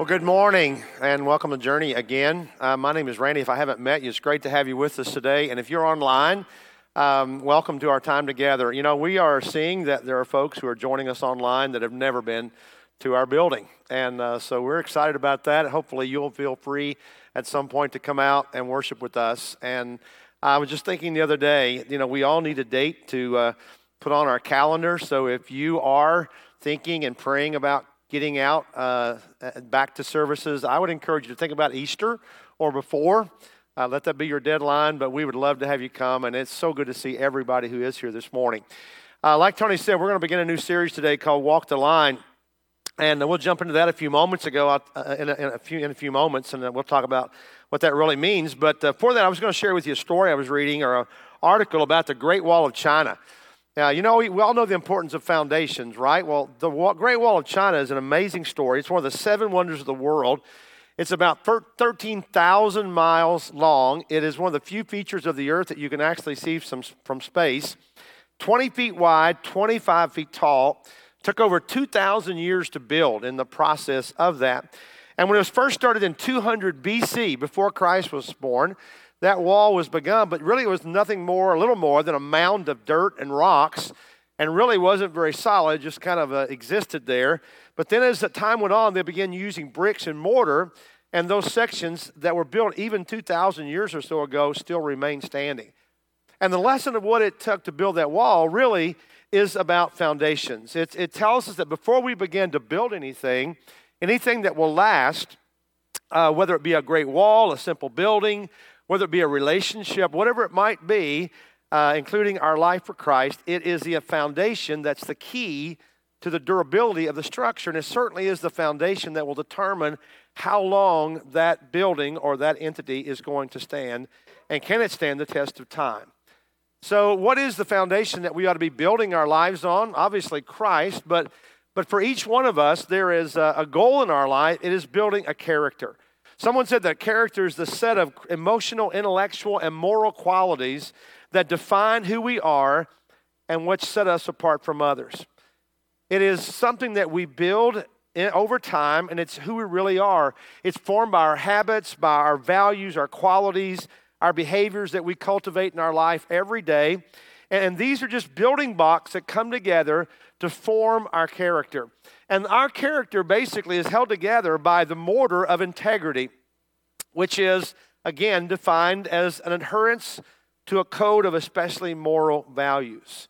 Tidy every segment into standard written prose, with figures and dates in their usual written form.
Well, good morning and welcome to Journey again. My name is Randy. If I haven't met you, it's great to have you with us today. And if you're online, welcome to our time together. You know, we are seeing that there are folks who are joining us online that have never been to our building. And so we're excited about that. Hopefully you'll feel free at some point to come out and worship with us. And I was just thinking the other day, you know, we all need a date to put on our calendar. So if you are thinking and praying about getting out back to services, I would encourage you to think about Easter or before. Let that be your deadline, but we would love to have you come, and it's so good to see everybody who is here this morning. Like Tony said, we're going to begin a new series today called Walk the Line, and we'll jump into that a few moments ago, in a few moments, and we'll talk about what that really means. But before that, I was going to share with you a story I was reading, or an article about the Great Wall of China. Now, you know, we all know the importance of foundations, right? Well, the Great Wall of China is an amazing story. It's one of the seven wonders of the world. It's about 13,000 miles long. It is one of the few features of the earth that you can actually see from space. 20 feet wide, 25 feet tall. Took over 2,000 years to build in the process of that. And when it was first started in 200 BC, before Christ was born, that wall was begun, but really it was nothing more, a little more than a mound of dirt and rocks, and really wasn't very solid, just kind of existed there. But then as the time went on, they began using bricks and mortar, and those sections that were built even 2,000 years or so ago still remain standing. And the lesson of what it took to build that wall really is about foundations. It tells us that before we begin to build anything that will last, whether it be a great wall, a simple building, whether it be a relationship, whatever it might be, including our life for Christ, it is the foundation that's the key to the durability of the structure, and it certainly is the foundation that will determine how long that building or that entity is going to stand, and can it stand the test of time. So what is the foundation that we ought to be building our lives on? Obviously Christ, but for each one of us, there is a goal in our life. It is building a character. Someone said that character is the set of emotional, intellectual, and moral qualities that define who we are and what set us apart from others. It is something that we build over time, and it's who we really are. It's formed by our habits, by our values, our qualities, our behaviors that we cultivate in our life every day. And these are just building blocks that come together to form our character. And our character basically is held together by the mortar of integrity, which is, again, defined as an adherence to a code of especially moral values.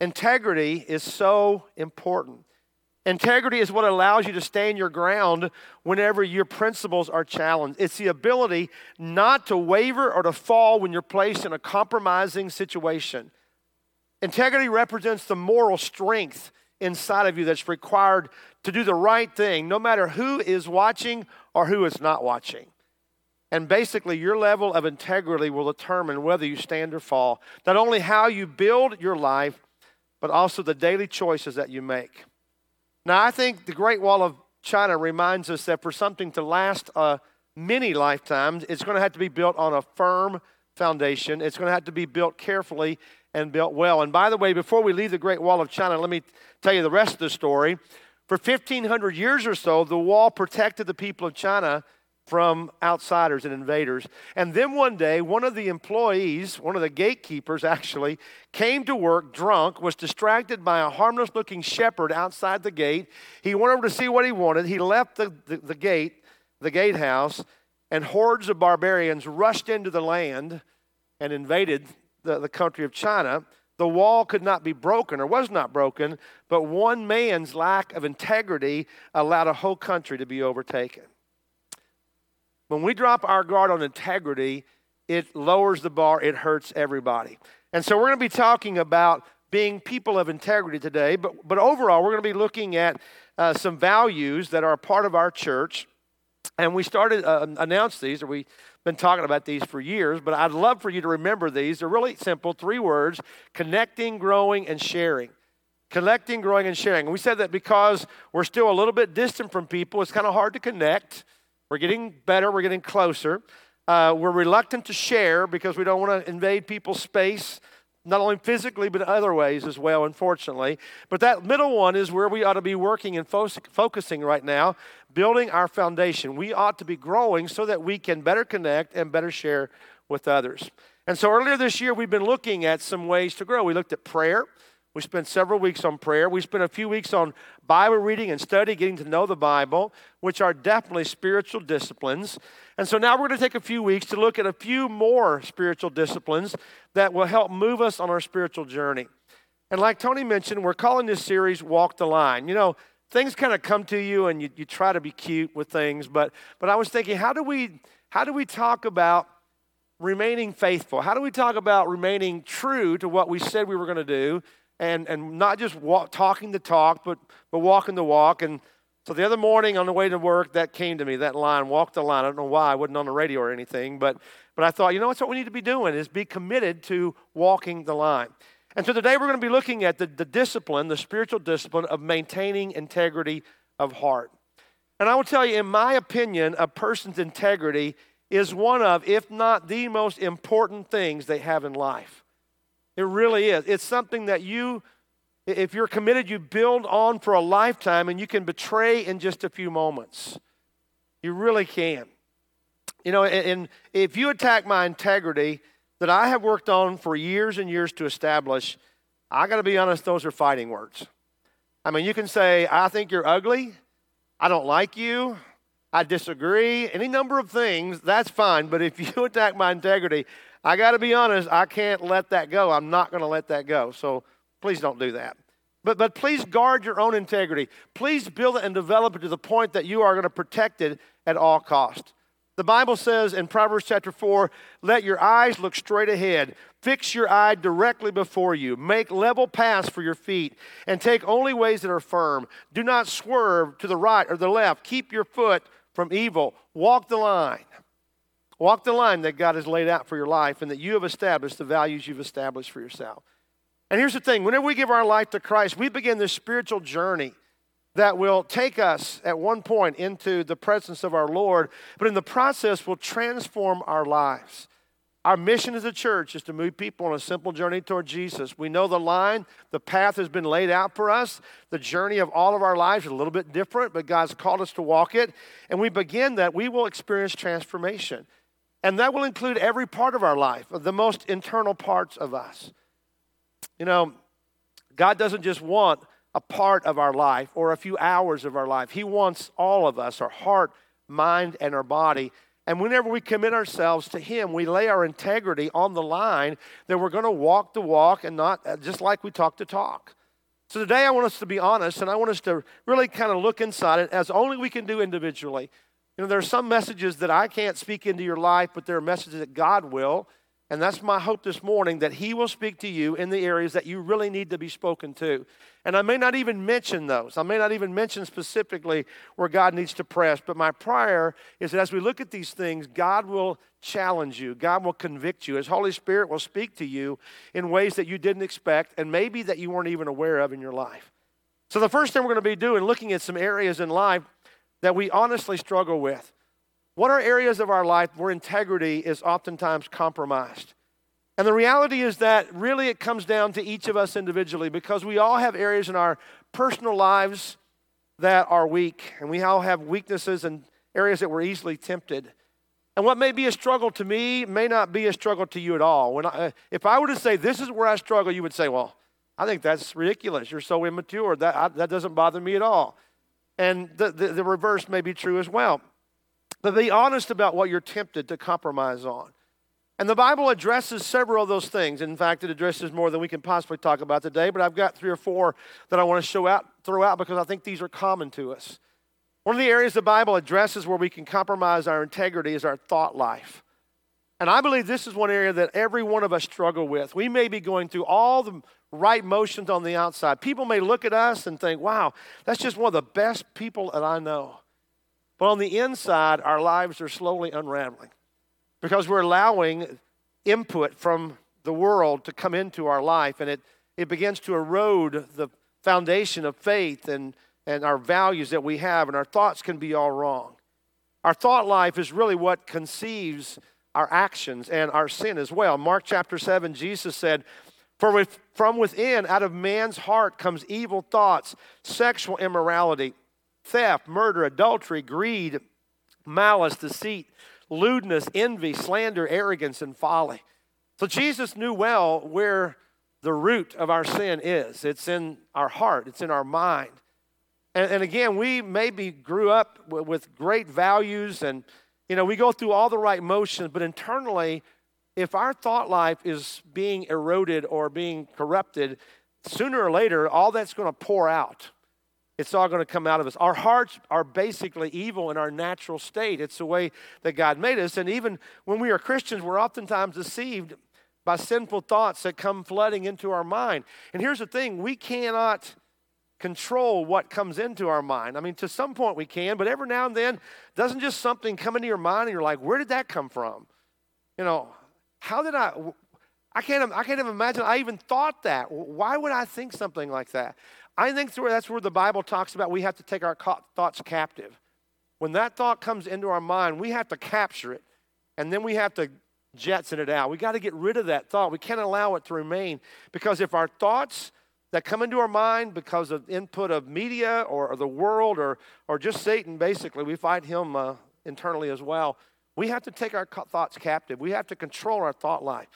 Integrity is so important. Integrity is what allows you to stand your ground whenever your principles are challenged. It's the ability not to waver or to fall when you're placed in a compromising situation. Integrity represents the moral strength inside of you that's required to do the right thing, no matter who is watching or who is not watching. And basically, your level of integrity will determine whether you stand or fall, not only how you build your life, but also the daily choices that you make. Now, I think the Great Wall of China reminds us that for something to last many lifetimes, it's going to have to be built on a firm foundation. It's going to have to be built carefully and built well. And by the way, before we leave the Great Wall of China, let me tell you the rest of the story. For 1,500 years or so, the wall protected the people of China from outsiders and invaders. And then one day, one of the employees, one of the gatekeepers actually, came to work drunk, was distracted by a harmless-looking shepherd outside the gate. He went over to see what he wanted. He left the gatehouse, and hordes of barbarians rushed into the land and invaded the country of China. The wall could not be broken, or was not broken, but one man's lack of integrity allowed a whole country to be overtaken. When we drop our guard on integrity, it lowers the bar, it hurts everybody. And so we're going to be talking about being people of integrity today, but overall we're going to be looking at some values that are a part of our church. And we started announced these, or we've been talking about these for years, but I'd love for you to remember these. They're really simple, three words: connecting, growing, and sharing. Connecting, growing, and sharing. And we said that because we're still a little bit distant from people, it's kind of hard to connect. We're getting better, we're getting closer. We're reluctant to share because we don't want to invade people's space, not only physically but other ways as well, unfortunately. But that middle one is where we ought to be working and focusing right now, building our foundation. We ought to be growing so that we can better connect and better share with others. And so earlier this year, we've been looking at some ways to grow. We looked at prayer. We spent several weeks on prayer. We spent a few weeks on Bible reading and study, getting to know the Bible, which are definitely spiritual disciplines. And so now we're going to take a few weeks to look at a few more spiritual disciplines that will help move us on our spiritual journey. And like Tony mentioned, we're calling this series Walk the Line. You know, things kind of come to you and you try to be cute with things, but I was thinking, how do we talk about remaining faithful? How do we talk about remaining true to what we said we were going to do? And not just talking the talk, but walking the walk. And so the other morning on the way to work, that came to me, that line, walk the line. I don't know why. I wasn't on the radio or anything. But I thought, you know, that's what we need to be doing, is be committed to walking the line. And so today we're going to be looking at the discipline, the spiritual discipline of maintaining integrity of heart. And I will tell you, in my opinion, a person's integrity is one of, if not the most important things they have in life. It really is. It's something that you, if you're committed, you build on for a lifetime, and you can betray in just a few moments. You really can. You know, and if you attack my integrity that I have worked on for years and years to establish, I got to be honest, those are fighting words. I mean, you can say, I think you're ugly, I don't like you, I disagree, any number of things, that's fine. But if you attack my integrity, I got to be honest, I can't let that go. I'm not going to let that go. So please don't do that. But please guard your own integrity. Please build it and develop it to the point that you are going to protect it at all cost. The Bible says in Proverbs chapter 4, let your eyes look straight ahead. Fix your eye directly before you. Make level paths for your feet and take only ways that are firm. Do not swerve to the right or the left. Keep your foot from evil. Walk the line. Walk the line that God has laid out for your life and that you have established, the values you've established for yourself. And here's the thing. Whenever we give our life to Christ, we begin this spiritual journey that will take us at one point into the presence of our Lord, but in the process will transform our lives. Our mission as a church is to move people on a simple journey toward Jesus. We know the line, the path has been laid out for us. The journey of all of our lives is a little bit different, but God's called us to walk it. And we begin that, we will experience transformation. And that will include every part of our life, the most internal parts of us. You know, God doesn't just want a part of our life or a few hours of our life. He wants all of us, our heart, mind, and our body. And whenever we commit ourselves to Him, we lay our integrity on the line that we're going to walk the walk and not just like we talk the talk. So today I want us to be honest, and I want us to really kind of look inside it as only we can do individually. You know, there are some messages that I can't speak into your life, but there are messages that God will, and that's my hope this morning, that He will speak to you in the areas that you really need to be spoken to. And I may not even mention those. I may not even mention specifically where God needs to press, but my prayer is that as we look at these things, God will challenge you. God will convict you. His Holy Spirit will speak to you in ways that you didn't expect and maybe that you weren't even aware of in your life. So the first thing we're going to be doing, looking at some areas in life that we honestly struggle with. What are areas of our life where integrity is oftentimes compromised? And the reality is that really it comes down to each of us individually, because we all have areas in our personal lives that are weak, and we all have weaknesses and areas that we're easily tempted. And what may be a struggle to me may not be a struggle to you at all. If I were to say, this is where I struggle, you would say, well, I think that's ridiculous. You're so immature. That doesn't bother me at all. And the reverse may be true as well. But be honest about what you're tempted to compromise on. And the Bible addresses several of those things. In fact, it addresses more than we can possibly talk about today, but I've got three or four that I want to throw out because I think these are common to us. One of the areas the Bible addresses where we can compromise our integrity is our thought life. And I believe this is one area that every one of us struggle with. We may be going through all the right motions on the outside. People may look at us and think, wow, that's just one of the best people that I know. But on the inside, our lives are slowly unraveling because we're allowing input from the world to come into our life, and it begins to erode the foundation of faith and our values that we have, and our thoughts can be all wrong. Our thought life is really what conceives our actions and our sin as well. Mark chapter 7, Jesus said, For from within, out of man's heart, comes evil thoughts, sexual immorality, theft, murder, adultery, greed, malice, deceit, lewdness, envy, slander, arrogance, and folly. So Jesus knew well where the root of our sin is. It's in our heart. It's in our mind. And again, we maybe grew up with great values and, you know, we go through all the right motions, but internally, if our thought life is being eroded or being corrupted, sooner or later, all that's going to pour out. It's all going to come out of us. Our hearts are basically evil in our natural state. It's the way that God made us. And even when we are Christians, we're oftentimes deceived by sinful thoughts that come flooding into our mind. And here's the thing. We cannot control what comes into our mind. I mean, to some point we can, but every now and then, doesn't just something come into your mind and you're like, where did that come from? You know, how did I can't even imagine I even thought that. Why would I think something like that? I think that's where the Bible talks about we have to take our thoughts captive. When that thought comes into our mind, we have to capture it, and then we have to jettison it out. We got to get rid of that thought. We can't allow it to remain, because if our thoughts that come into our mind because of input of media or the world or just Satan, basically, we fight him internally as well. We have to take our thoughts captive. We have to control our thought life.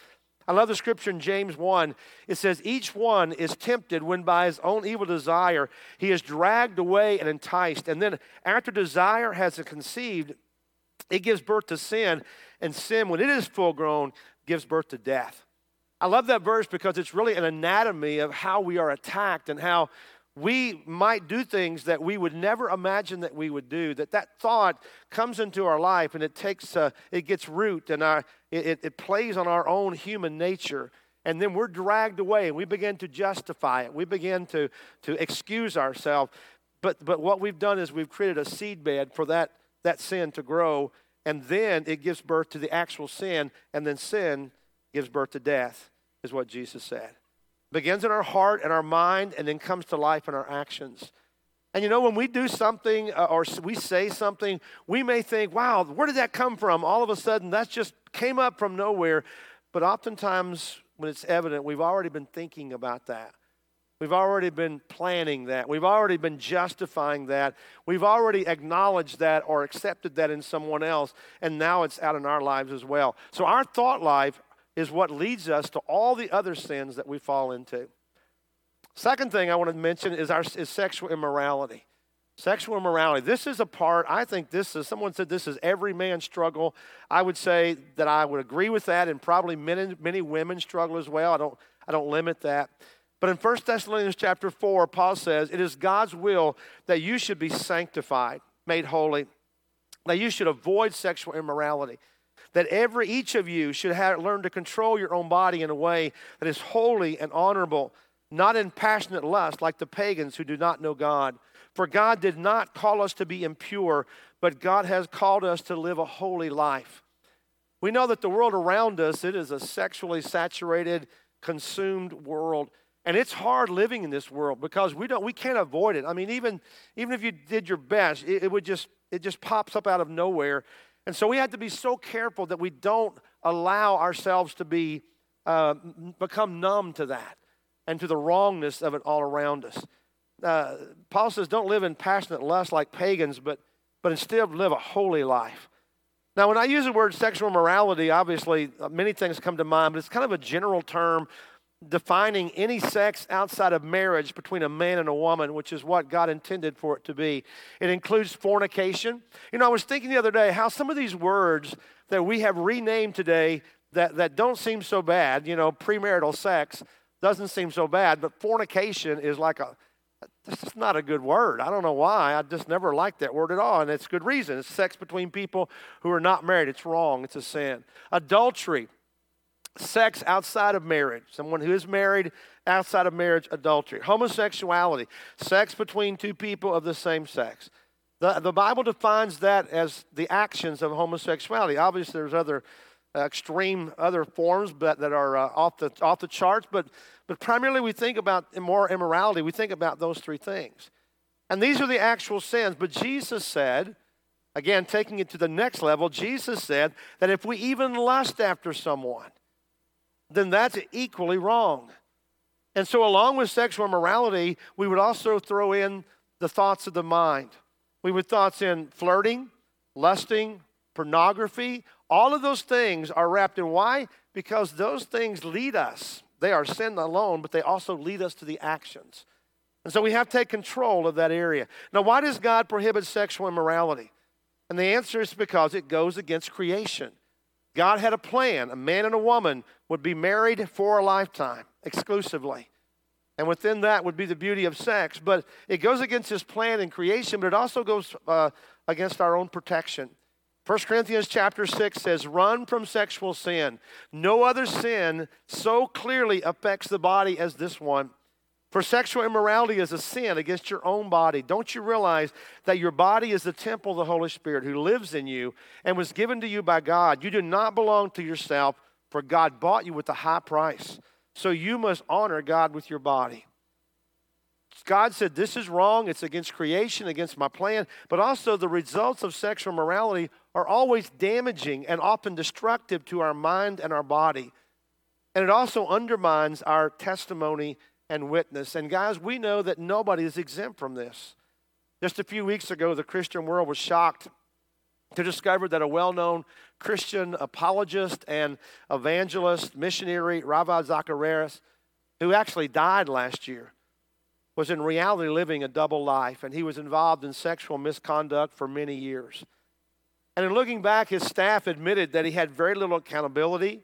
I love the scripture in James 1. It says, each one is tempted when by his own evil desire he is dragged away and enticed. And then after desire has conceived, it gives birth to sin. And sin, when it is full grown, gives birth to death. I love that verse because it's really an anatomy of how we are attacked and how we might do things that we would never imagine that we would do, that thought comes into our life and it gets root and it plays on our own human nature. And then we're dragged away and we begin to justify it. We begin to excuse ourselves. But what we've done is we've created a seedbed for that sin to grow, and then it gives birth to the actual sin, and then sin gives birth to death, is what Jesus said. Begins in our heart and our mind, and then comes to life in our actions. And you know, when we do something or we say something, we may think, wow, where did that come from? All of a sudden, that just came up from nowhere. But oftentimes, when it's evident, we've already been thinking about that. We've already been planning that. We've already been justifying that. We've already acknowledged that or accepted that in someone else, and now it's out in our lives as well. So our thought life is what leads us to all the other sins that we fall into. Second thing I want to mention is sexual immorality. Sexual immorality. This is a part, I think someone said this is every man's struggle. I would say that I would agree with that, and probably many women struggle as well. I don't limit that. But in 1 Thessalonians chapter 4, Paul says, it is God's will that you should be sanctified, made holy, that you should avoid sexual immorality, that each of you should learn to control your own body in a way that is holy and honorable, not in passionate lust like the pagans who do not know God. For God did not call us to be impure, but God has called us to live a holy life. We know that the world around us, it is a sexually saturated, consumed world. And it's hard living in this world because we can't avoid it. I mean, even if you did your best, it just pops up out of nowhere. And so we have to be so careful that we don't allow ourselves to be become numb to that and to the wrongness of it all around us. Paul says, don't live in passionate lust like pagans, but instead live a holy life. Now, when I use the word sexual morality, obviously many things come to mind, but it's kind of a general term defining any sex outside of marriage between a man and a woman, which is what God intended for it to be. It includes fornication. You know, I was thinking the other day how some of these words that we have renamed today that don't seem so bad, you know, premarital sex doesn't seem so bad, but fornication is like this is not a good word. I don't know why. I just never liked that word at all, and it's good reason. It's sex between people who are not married. It's wrong. It's a sin. Adultery. Sex outside of marriage, someone who is married outside of marriage, adultery. Homosexuality, sex between two people of the same sex. The Bible defines that as the actions of homosexuality. Obviously, there's other extreme other forms that are off the charts, but primarily we think about more immorality. We think about those three things. And these are the actual sins, but Jesus said, again, taking it to the next level, Jesus said that if we even lust after someone, then that's equally wrong. And so along with sexual immorality, we would also throw in the thoughts of the mind. We would thoughts in flirting, lusting, pornography. All of those things are wrapped in why? Because those things lead us. They are sin alone, but they also lead us to the actions. And so we have to take control of that area. Now, why does God prohibit sexual immorality? And the answer is because it goes against creation. God had a plan. A man and a woman would be married for a lifetime exclusively. And within that would be the beauty of sex. But it goes against his plan in creation, but it also goes against our own protection. 1 Corinthians chapter 6 says, run from sexual sin. No other sin so clearly affects the body as this one. For sexual immorality is a sin against your own body. Don't you realize that your body is the temple of the Holy Spirit who lives in you and was given to you by God? You do not belong to yourself, for God bought you with a high price. So you must honor God with your body. God said, this is wrong. It's against creation, against my plan. But also the results of sexual immorality are always damaging and often destructive to our mind and our body. And it also undermines our testimony and witness. And guys, we know that nobody is exempt from this. Just a few weeks ago, the Christian world was shocked to discover that a well-known Christian apologist and evangelist, missionary, Rabbi Zacharias, who actually died last year, was in reality living a double life, and he was involved in sexual misconduct for many years. And in looking back, his staff admitted that he had very little accountability,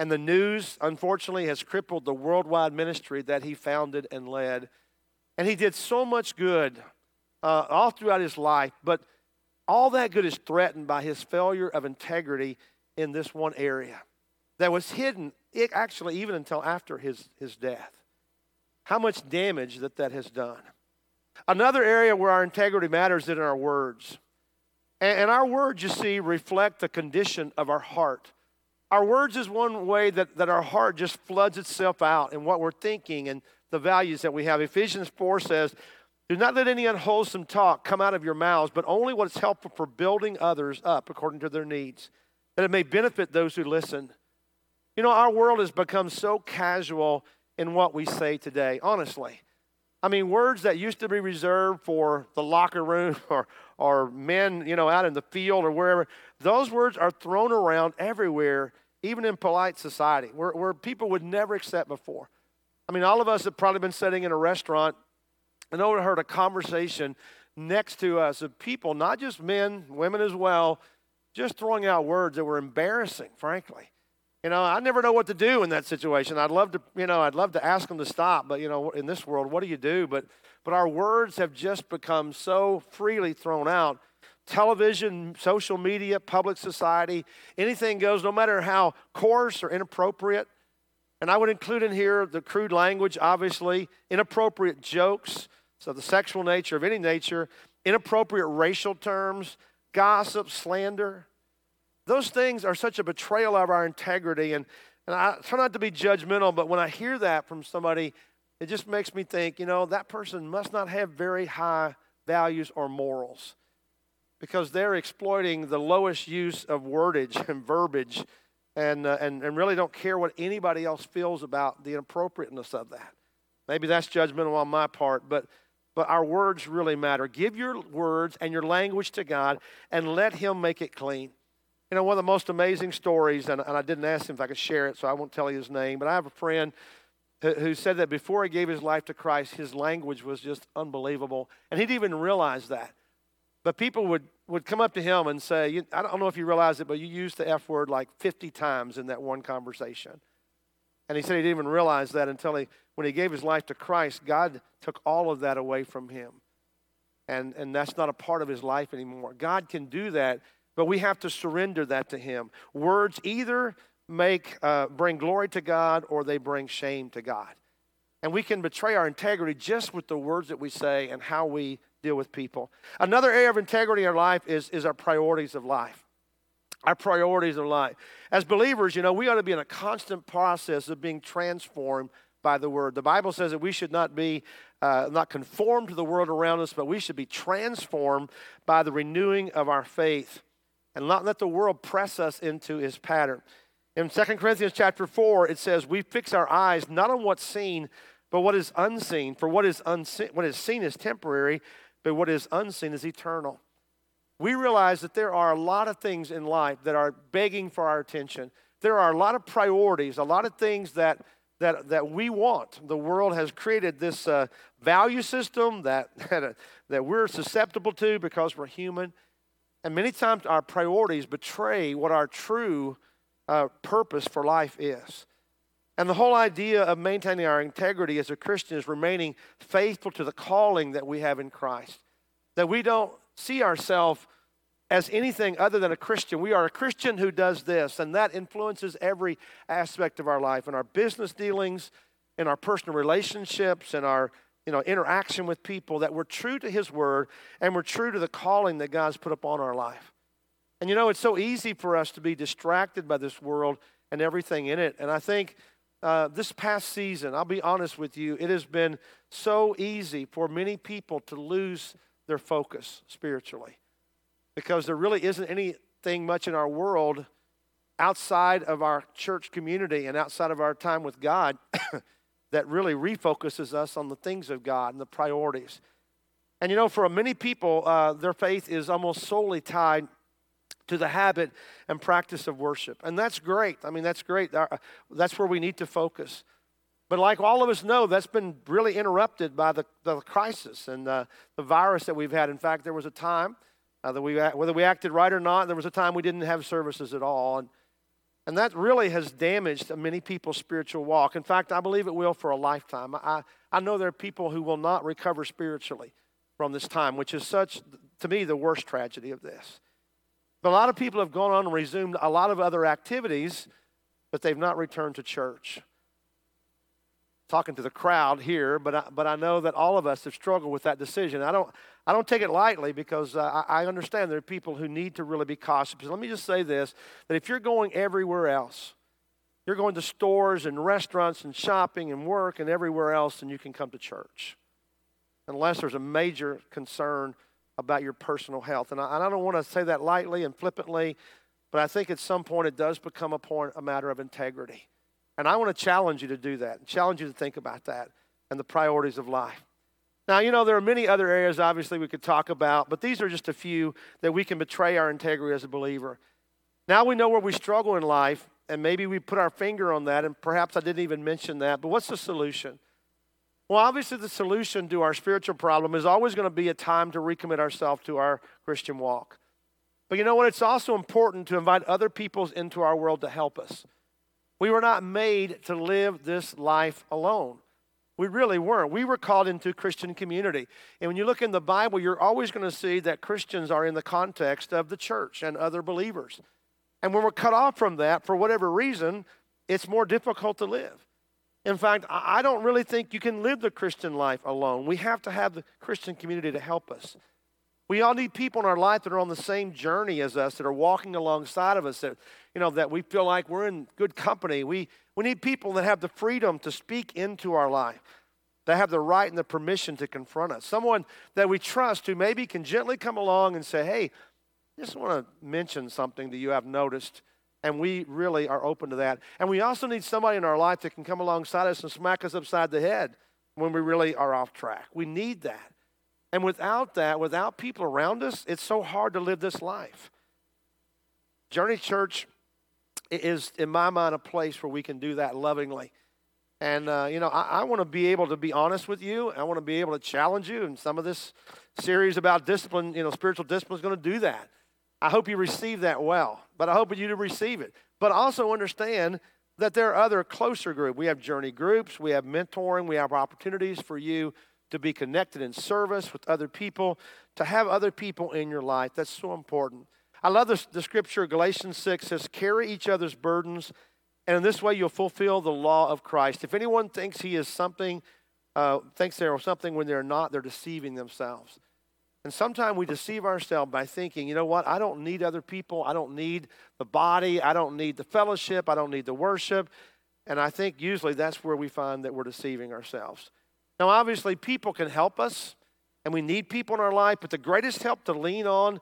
and the news, unfortunately, has crippled the worldwide ministry that he founded and led. And he did so much good all throughout his life, but all that good is threatened by his failure of integrity in this one area that was hidden, actually, even until after his death. How much damage that has done. Another area where our integrity matters is in our words. And our words, you see, reflect the condition of our heart. Our words is one way that our heart just floods itself out in what we're thinking and the values that we have. Ephesians 4 says, do not let any unwholesome talk come out of your mouths, but only what is helpful for building others up according to their needs, that it may benefit those who listen. You know, our world has become so casual in what we say today, honestly. I mean, words that used to be reserved for the locker room or men, you know, out in the field or wherever, those words are thrown around everywhere, even in polite society, where people would never accept before. I mean, all of us have probably been sitting in a restaurant and overheard a conversation next to us of people, not just men, women as well, just throwing out words that were embarrassing, frankly. You know, I never know what to do in that situation. I'd love to ask them to stop, but, you know, in this world, what do you do? But our words have just become so freely thrown out. Television, social media, public society, anything goes, no matter how coarse or inappropriate. And I would include in here the crude language, obviously, inappropriate jokes, so the sexual nature of any nature, inappropriate racial terms, gossip, slander. Those things are such a betrayal of our integrity, and I try not to be judgmental, but when I hear that from somebody, it just makes me think, you know, that person must not have very high values or morals because they're exploiting the lowest use of wordage and verbiage and really don't care what anybody else feels about the inappropriateness of that. Maybe that's judgmental on my part, but our words really matter. Give your words and your language to God and let him make it clean. You know, one of the most amazing stories, and I didn't ask him if I could share it, so I won't tell you his name, but I have a friend who said that before he gave his life to Christ, his language was just unbelievable, and he didn't even realize that. But people would come up to him and say, I don't know if you realize it, but you used the F word like 50 times in that one conversation. And he said he didn't even realize that until when he gave his life to Christ, God took all of that away from him, and that's not a part of his life anymore. God can do that. But we have to surrender that to him. Words either bring glory to God or they bring shame to God. And we can betray our integrity just with the words that we say and how we deal with people. Another area of integrity in our life is our priorities of life. Our priorities of life. As believers, you know, we ought to be in a constant process of being transformed by the word. The Bible says that we should not be not conformed to the world around us, but we should be transformed by the renewing of our faith. And not let the world press us into his pattern. In 2 Corinthians chapter 4, it says, we fix our eyes not on what's seen, but what is unseen. For what is seen is temporary, but what is unseen is eternal. We realize that there are a lot of things in life that are begging for our attention. There are a lot of priorities, a lot of things that we want. The world has created this value system that we're susceptible to because we're human. And many times our priorities betray what our true purpose for life is. And the whole idea of maintaining our integrity as a Christian is remaining faithful to the calling that we have in Christ. That we don't see ourselves as anything other than a Christian. We are a Christian who does this, and that influences every aspect of our life, in our business dealings, in our personal relationships, in our interaction with people, that we're true to His Word and we're true to the calling that God's put upon our life. And it's so easy for us to be distracted by this world and everything in it. And I think this past season, I'll be honest with you, it has been so easy for many people to lose their focus spiritually, because there really isn't anything much in our world outside of our church community and outside of our time with God that really refocuses us on the things of God and the priorities. And for many people, their faith is almost solely tied to the habit and practice of worship. And that's great. I mean, that's great. That's where we need to focus. But like all of us know, that's been really interrupted by the crisis and the virus that we've had. In fact, there was a time, whether we acted right or not, there was a time we didn't have services at all. And that really has damaged many people's spiritual walk. In fact, I believe it will for a lifetime. I know there are people who will not recover spiritually from this time, which is such, to me, the worst tragedy of this. But a lot of people have gone on and resumed a lot of other activities, but they've not returned to church. Talking to the crowd here, but I know that all of us have struggled with that decision. I don't take it lightly, because I understand there are people who need to really be cautious. Let me just say this, that if you're going everywhere else, you're going to stores and restaurants and shopping and work and everywhere else, and you can come to church, unless there's a major concern about your personal health. And I don't want to say that lightly and flippantly, but I think at some point it does become a matter of integrity. And I want to challenge you to do that, challenge you to think about that and the priorities of life. Now, there are many other areas, obviously, we could talk about, but these are just a few that we can betray our integrity as a believer. Now we know where we struggle in life, and maybe we put our finger on that, and perhaps I didn't even mention that, but what's the solution? Well, obviously, the solution to our spiritual problem is always going to be a time to recommit ourselves to our Christian walk. But you know what? It's also important to invite other peoples into our world to help us. We were not made to live this life alone. We really weren't. We were called into Christian community. And when you look in the Bible, you're always going to see that Christians are in the context of the church and other believers. And when we're cut off from that, for whatever reason, it's more difficult to live. In fact, I don't really think you can live the Christian life alone. We have to have the Christian community to help us. We all need people in our life that are on the same journey as us, that are walking alongside of us, that that we feel like we're in good company. We need people that have the freedom to speak into our life, that have the right and the permission to confront us. Someone that we trust who maybe can gently come along and say, hey, I just want to mention something that you have noticed, and we really are open to that. And we also need somebody in our life that can come alongside us and smack us upside the head when we really are off track. We need that. And without that, without people around us, it's so hard to live this life. Journey Church is, in my mind, a place where we can do that lovingly. And, I want to be able to be honest with you. I want to be able to challenge you. And some of this series about discipline, spiritual discipline, is going to do that. I hope you receive that well, but I hope you do receive it. But also understand that there are other closer groups. We have journey groups. We have mentoring. We have opportunities for you to be connected in service with other people, to have other people in your life. That's so important. I love this, the scripture, Galatians 6 says, carry each other's burdens, and in this way you'll fulfill the law of Christ. If anyone thinks they are something when they're not, they're deceiving themselves. And sometimes we deceive ourselves by thinking, I don't need other people. I don't need the body. I don't need the fellowship. I don't need the worship. And I think usually that's where we find that we're deceiving ourselves. Now, obviously, people can help us, and we need people in our life, but the greatest help to lean on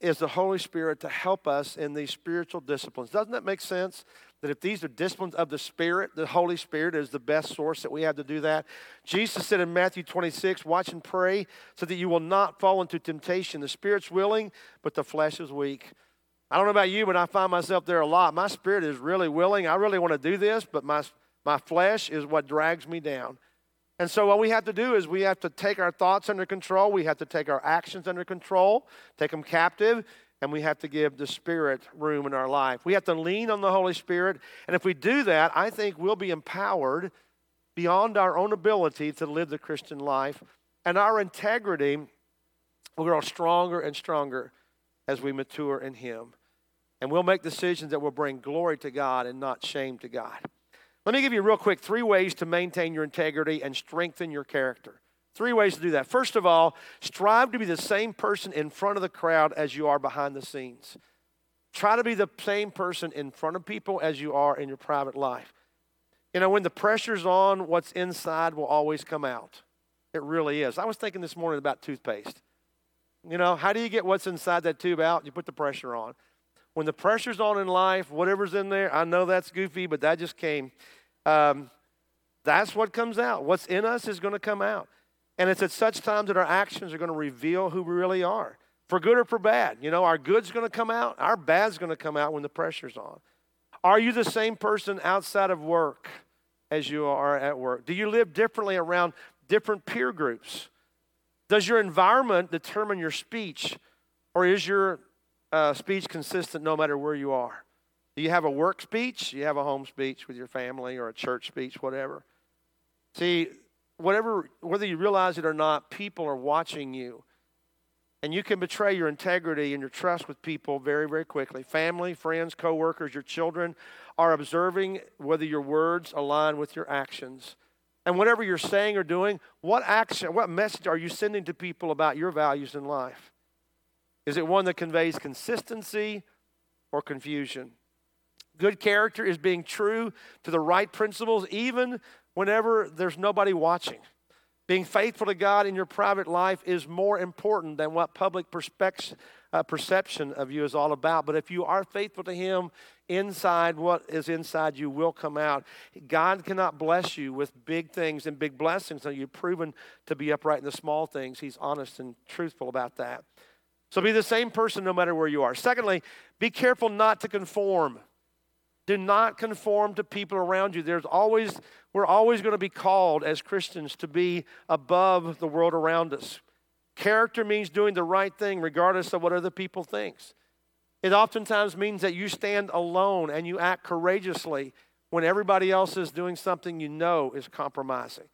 is the Holy Spirit to help us in these spiritual disciplines. Doesn't that make sense? That if these are disciplines of the Spirit, the Holy Spirit is the best source that we have to do that. Jesus said in Matthew 26, watch and pray so that you will not fall into temptation. The Spirit's willing, but the flesh is weak. I don't know about you, but I find myself there a lot. My spirit is really willing. I really want to do this, but my flesh is what drags me down. And so what we have to do is we have to take our thoughts under control. We have to take our actions under control, take them captive, and we have to give the Spirit room in our life. We have to lean on the Holy Spirit. And if we do that, I think we'll be empowered beyond our own ability to live the Christian life. And our integrity will grow stronger and stronger as we mature in Him. And we'll make decisions that will bring glory to God and not shame to God. Let me give you real quick 3 ways to maintain your integrity and strengthen your character. 3 ways to do that. First of all, strive to be the same person in front of the crowd as you are behind the scenes. Try to be the same person in front of people as you are in your private life. You know, when the pressure's on, what's inside will always come out. It really is. I was thinking this morning about toothpaste. You know, how do you get what's inside that tube out? You put the pressure on. When the pressure's on in life, whatever's in there, I know that's goofy, but that just came. That's what comes out. What's in us is going to come out. And it's at such times that our actions are going to reveal who we really are, for good or for bad. You know, our good's going to come out. Our bad's going to come out when the pressure's on. Are you the same person outside of work as you are at work? Do you live differently around different peer groups? Does your environment determine your speech, or is your speech consistent no matter where you are? Do you have a work speech? Do you have a home speech with your family, or a church speech, whatever? See, whether you realize it or not, people are watching you. And you can betray your integrity and your trust with people very, very quickly. Family, friends, coworkers, your children are observing whether your words align with your actions. And whatever you're saying or doing, what message are you sending to people about your values in life? Is it one that conveys consistency or confusion? Good character is being true to the right principles, even whenever there's nobody watching. Being faithful to God in your private life is more important than what public perception of you is all about. But if you are faithful to Him, inside what is inside you will come out. God cannot bless you with big things and big blessings until you've proven to be upright in the small things. He's honest and truthful about that. So be the same person no matter where you are. Secondly, be careful not to conform. Do not conform to people around you. We're always going to be called as Christians to be above the world around us. Character means doing the right thing regardless of what other people think. It oftentimes means that you stand alone and you act courageously when everybody else is doing something you know is compromising.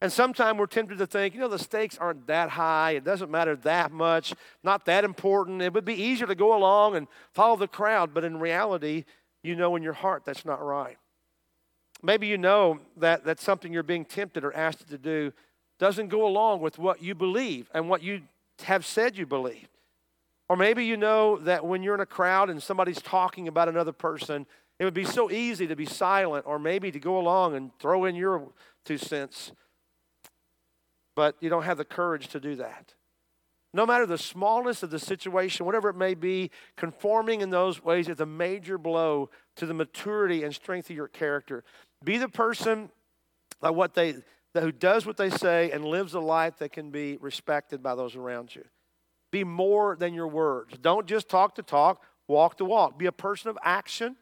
And sometimes we're tempted to think, the stakes aren't that high. It doesn't matter that much. Not that important. It would be easier to go along and follow the crowd. But in reality, you know in your heart that's not right. Maybe you know that that's something you're being tempted or asked to do doesn't go along with what you believe and what you have said you believe. Or maybe you know that when you're in a crowd and somebody's talking about another person, it would be so easy to be silent or maybe to go along and throw in your 2 cents. But you don't have the courage to do that. No matter the smallness of the situation, whatever it may be, conforming in those ways is a major blow to the maturity and strength of your character. Be the person who does what they say and lives a life that can be respected by those around you. Be more than your words. Don't just talk the talk, walk the walk. Be a person of action,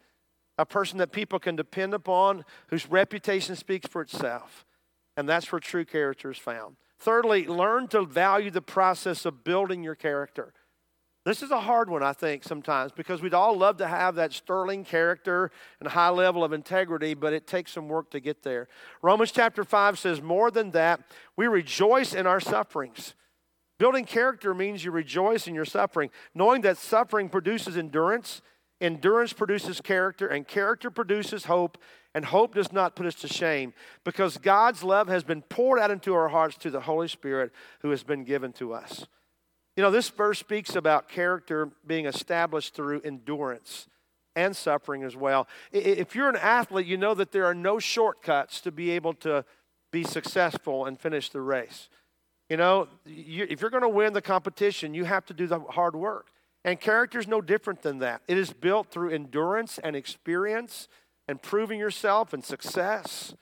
a person that people can depend upon, whose reputation speaks for itself. And that's where true character is found. Thirdly, learn to value the process of building your character. This is a hard one, I think, sometimes, because we'd all love to have that sterling character and high level of integrity, but it takes some work to get there. Romans chapter 5 says, more than that, we rejoice in our sufferings. Building character means you rejoice in your suffering, knowing that suffering produces endurance, endurance produces character, and character produces hope, and hope does not put us to shame, because God's love has been poured out into our hearts through the Holy Spirit who has been given to us. This verse speaks about character being established through endurance and suffering as well. If you're an athlete, you know that there are no shortcuts to be able to be successful and finish the race. If you're going to win the competition, you have to do the hard work. And character is no different than that. It is built through endurance and experience and proving yourself and success.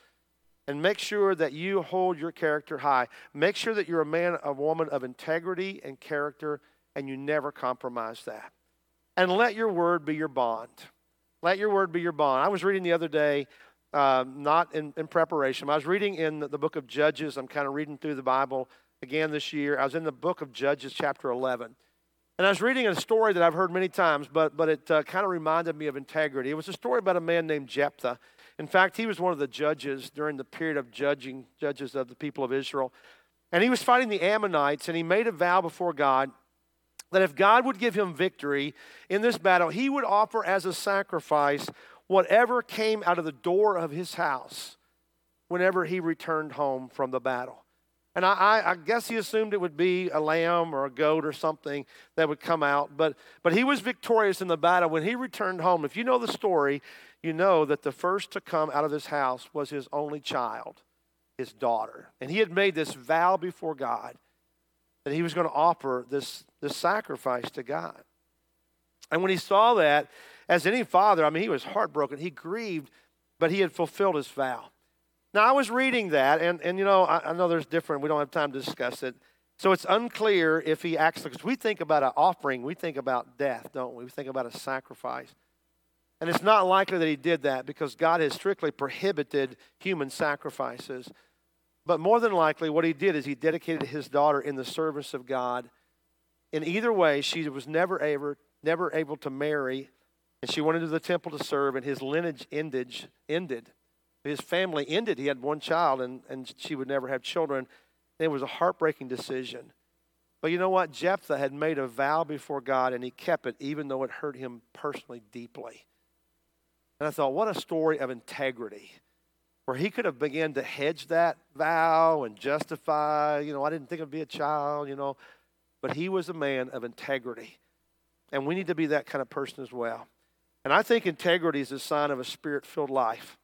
And make sure that you hold your character high. Make sure that you're a man, a woman of integrity and character, and you never compromise that. And let your word be your bond. Let your word be your bond. I was reading the other day, not in preparation. I was reading in the book of Judges. I'm kind of reading through the Bible again this year. I was in the book of Judges, chapter 11. And I was reading a story that I've heard many times, but it kind of reminded me of integrity. It was a story about a man named Jephthah. In fact, he was one of the judges during the period of judges of the people of Israel. And he was fighting the Ammonites, and he made a vow before God that if God would give him victory in this battle, he would offer as a sacrifice whatever came out of the door of his house whenever he returned home from the battle. And I guess he assumed it would be a lamb or a goat or something that would come out. But he was victorious in the battle. When he returned home, if you know the story, you know that the first to come out of his house was his only child, his daughter. And he had made this vow before God that he was going to offer this sacrifice to God. And when he saw that, as any father, he was heartbroken. He grieved, but he had fulfilled his vow. Now, I was reading that, and I know there's different. We don't have time to discuss it. So it's unclear if he actually, because we think about an offering, we think about death, don't we? We think about a sacrifice. And it's not likely that he did that because God has strictly prohibited human sacrifices. But more than likely, what he did is he dedicated his daughter in the service of God. In either way, she was never able to marry, and she went into the temple to serve, and his lineage ended. His family ended. He had one child, and she would never have children. It was a heartbreaking decision. But you know what? Jephthah had made a vow before God, and he kept it, even though it hurt him personally deeply. And I thought, what a story of integrity, where he could have began to hedge that vow and justify, I didn't think I'd be a child, But he was a man of integrity. And we need to be that kind of person as well. And I think integrity is a sign of a spirit-filled life.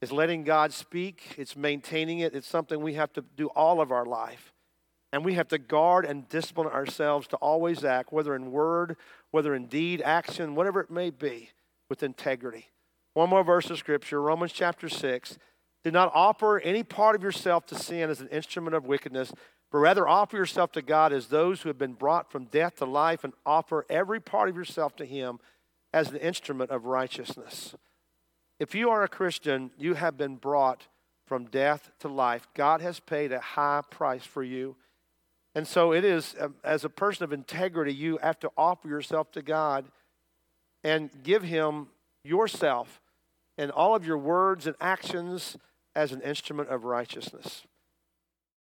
It's letting God speak. It's maintaining it. It's something we have to do all of our life. And we have to guard and discipline ourselves to always act, whether in word, whether in deed, action, whatever it may be, with integrity. One more verse of Scripture, Romans chapter 6. Do not offer any part of yourself to sin as an instrument of wickedness, but rather offer yourself to God as those who have been brought from death to life, and offer every part of yourself to Him as an instrument of righteousness. If you are a Christian, you have been brought from death to life. God has paid a high price for you. And so it is, as a person of integrity, you have to offer yourself to God and give Him yourself and all of your words and actions as an instrument of righteousness.